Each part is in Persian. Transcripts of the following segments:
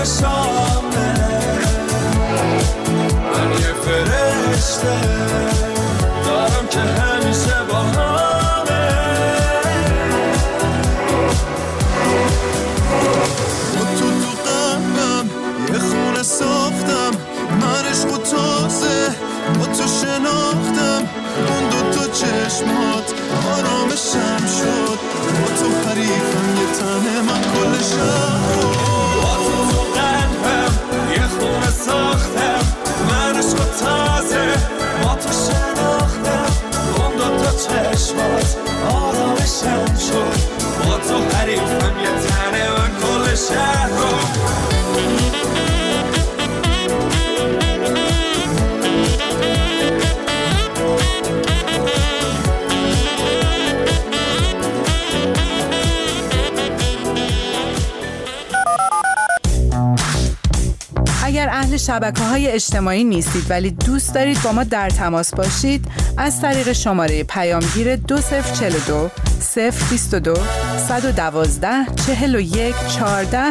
چشامه من یه فرشته دارم که همیشه با همه و تو قلبم یه خونه ساختم من عشق و تازه با تو شناختم اون دوتا چشمات آرامشم شد با تو حریفم یه تنه من کل شب یه خونه ساختم من عشق و تازه با تو شناختم اون دوتا چشمات آرامشم شد با تو حریفم یه تنه من کل شهر رو اهل شبکه‌های اجتماعی نیستید ولی دوست دارید با ما در تماس باشید، از طریق شماره پیامگیر 2042 022 112 41 14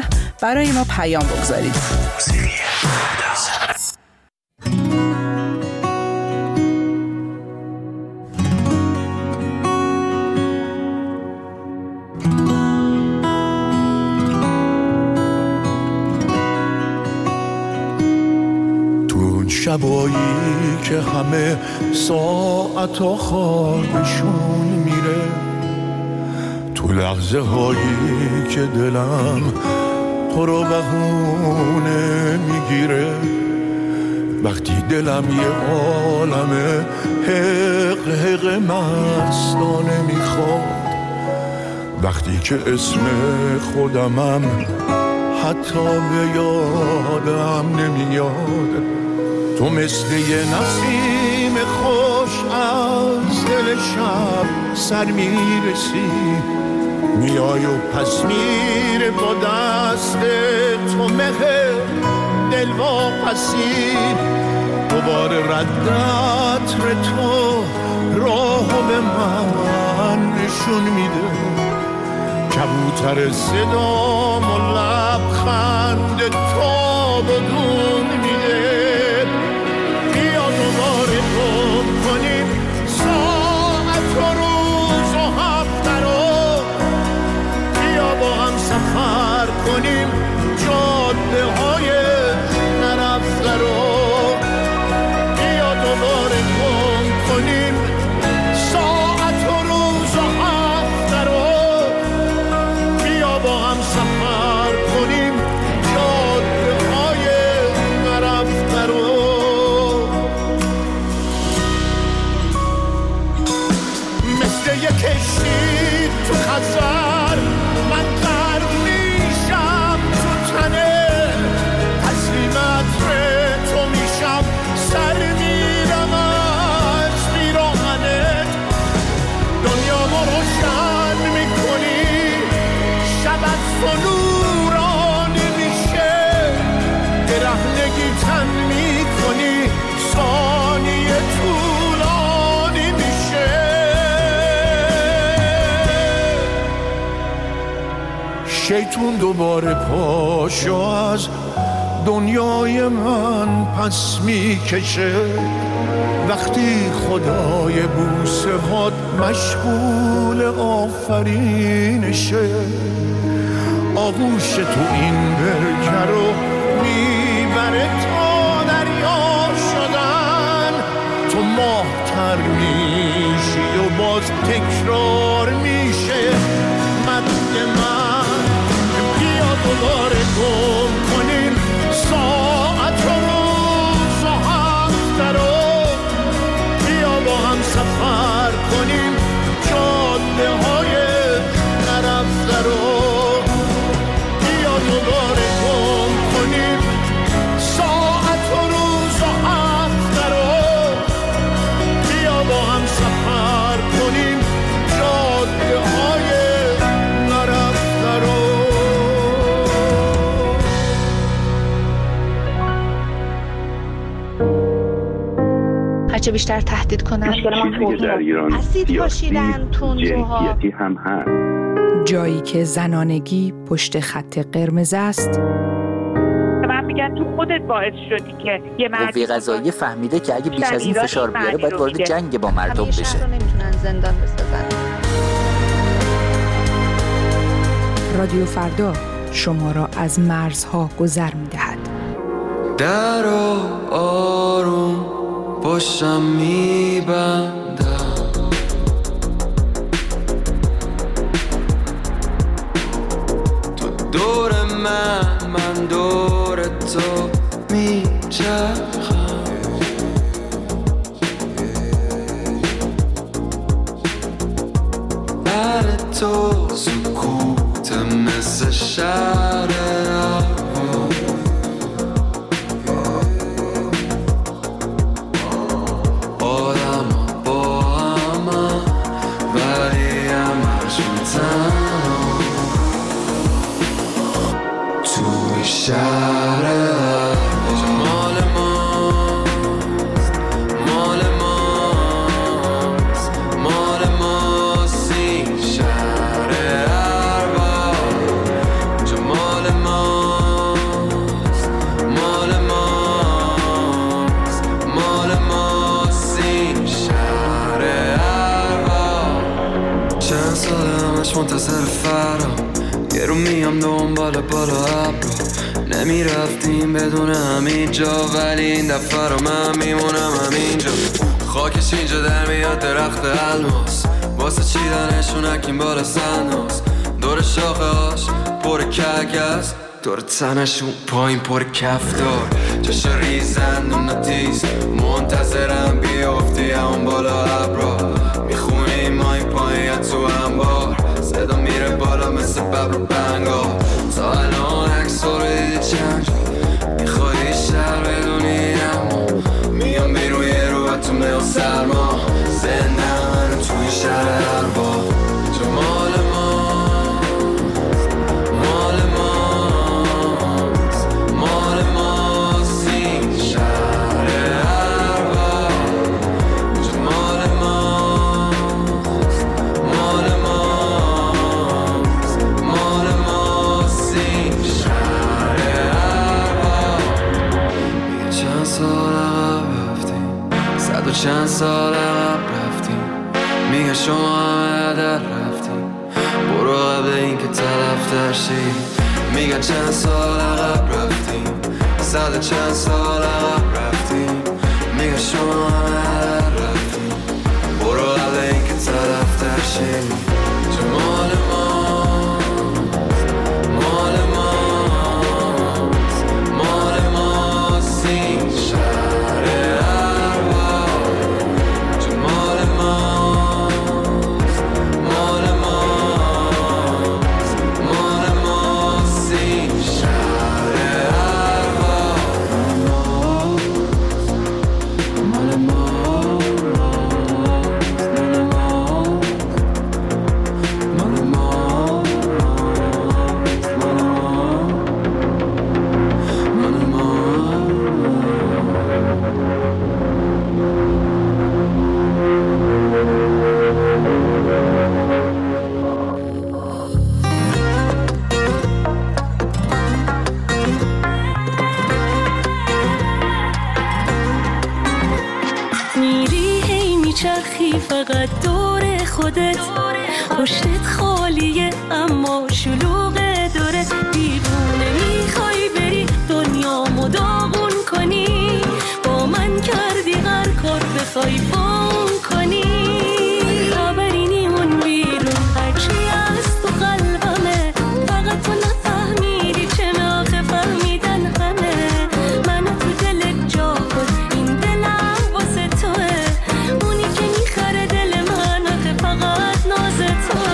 برای ما پیام بگذارید. شبایی که همه ساعت و خوابشون میره، تو لحظه هایی که دلم تو رو بهونه میگیره، وقتی دلم یه عالمه حق حق مستانه میخواد، وقتی که اسم خودمم حتی به یادم نمیاد، تو مثل یه نسیم خوش از دل شب سر میرسی، میای و پس میره با دست تو مهر دل واپسی، دوباره ردت تو راهو به من نشون میده، کبوتر صدام و لبخند تو بدون میده، شیطون دوباره پاشو از دنیای من پس میکشه، وقتی خدای بوسه هات مشغول آفرینشه، آغوش تو این برکه رو میبره تا دریا شدن، تو ماهتر میشی و باز تکرار میشه مدد من، دوباره گم کنیم ساعت و روز و هفته رو، بیا با هم سفر کنیم جاده های نرفته رو، بیا دوباره گم کنیم ساعت و روز و هفته رو، بیا با هم سفر کنیم جاده های نرفته رو. چه بیشتر تهدید کنن چیزی در ایران سیاسی جنسیتی هم هست. جایی که زنانگی پشت خط قرمز است، میگن تو خودت باعث شدی که یه مردی قضایی فهمیده که اگه بیش از این فشار بیاره باید وارد جنگ با مردم بشه. شهر رو نمیتونن زندان بسازن. رادیو فردا شما را از مرزها گذر میدهد. در آروم پشتم میبندم، تو دور من دور تو میچرخم، بر تو سکوت مثل شهر آبو، آدم ها با همه ولی همشون تنها توی شهر آبو. مال ماست، مال ماست، مال ماست این شهر آبو، مال ماست، مال ماست، مال ماست این شهر آبو. چند ساله همش منتظر فرام، یه رو میام دنبال بالا ابرو، نمی رفتیم بدون همینجا، ولی این دفعه رو من میمونم همینجا. خاکش اینجا در میاد درخت الماس، واسه چیدنشون اکیم بالا سناس، دور شاخه هاش پر کگست، دور تنشون پایین پر کفتار، چش ریزن نم تیز منتظرم بیافتی همون بالا ابرو، میخونیم ما این پایین تو انبار، صدا میره بالا مثل ببر و بنگاه. تا الان عکس ها رو دیدی چند جا، میخوای شهر بدونی، اما میام بیرون یه رو تو میام سرما، زنده منو تو این شهر عربا. جمال ماست، مال ماست، مال ماست این شهر عربا، جمال ماست، مال ماست، مال ماست این شهر عربا. یه چند سال عقب رفتیم، صد و چند سال عقب رفتیم، میگه شما همه در رفتیم، برو قبل این که تلف درشی. میگن چند سال عقب رفتیم، صد و چند سال عقب رفتیم، میگه شما همه در رفتیم، برو قبل این که تلف درشی. جمال ماست، مال ماست، مال ماست این شهر عربا، جمال ماست، مال ماست، مال ماست این شهر عربا، مال ماست، مال ماست، مال ماست، مال ماست، مال ماست. میری هی میچرخی فقط دور خودت، پشتت خالیه اما شلوغ داره، دیوونه میخوای بری دنیا مداغون کنی، با من کردی هر کار بخوای با اون کنی، خبری نیمون بیرون هرچی از تو قلبمه، فقط تو نفهمیدی چه ناخه فهمیدن همه، منو تو دلت جا کن این دلم واسه توه، اونی که میخره دل من آخه فقط ناز توه.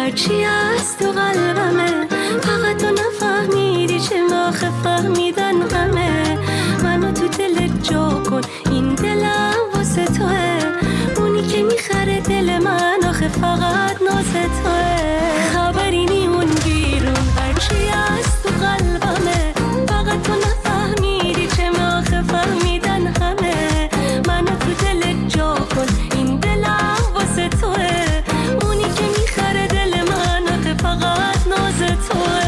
هرچی هست تو قلبمه، فقط تو نفهمیدی چه آخه فهمیدن غمه. منو تو دلت جا کن، این دلم واسه توه، اونی که میخره دل من آخه فقط نازه توه. خبری نیمون بیرون، هرچی هست تو قلبمه، فقط تو نفهمیدی چه آخه فهمیدن غمه. منو تو دلت جا کن، این دلم واسه توه، فقط ناز توه.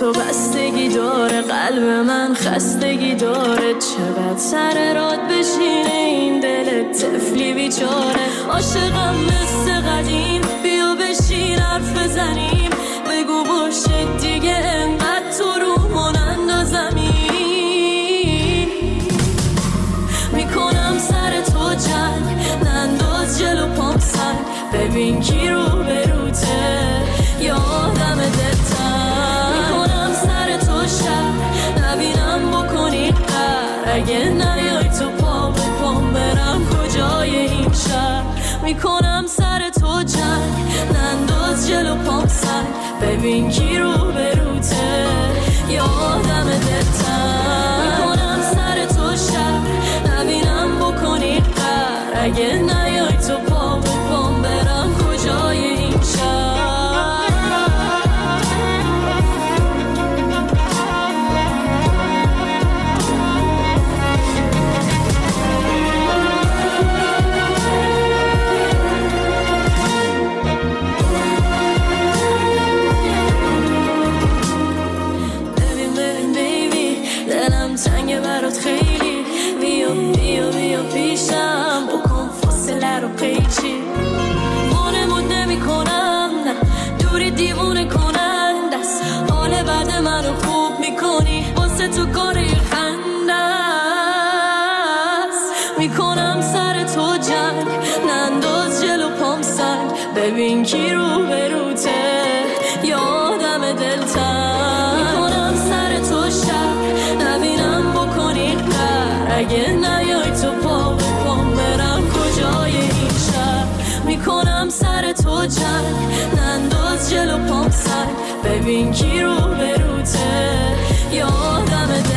تو بستگی داره قلب من، خستگی داره، چقدر سر راد بشینه این دل تفلی بیچاره. عاشقم مثل قدیم، بیا بشین حرف بزنیم، بگو باشه دیگه انقدر تو رو منند زمین میکنم سر تو جنگ، ننداز جلو پام سر، ببین کی رو بروته یا آدم دلتن نبینم بکنی قر، اگه نیای تو پا به پام برم کجای این شهر. میکنم سر تو جنگ، ننداز جلو پام سر، ببین کی رو بروته یا آدم دلتن میکنم سر تو شهر، نبینم بکنی قر، اگه نیای تو پا به پام برم کجای این شهر. خیلی بیا پیشم، بکن فاصله رو پیچی، وانمود نمی کنم نه دوری دیوونه کنند است، حال بعد من رو خوب میکنی واسه تو کاری خنده است. میکنم سر تو جنگ، ننداز جلو پام سنگ، ببین کی رو بروته یا آدم دلتنگ. میکنم سر تو شب، نبینم بکنی قر، اگه نیای تو پا بکن برم کجای این شهر. میکنم سر تو جنگ، ننداز جلو پام سنگ، ببین کی رو بروته یا آدم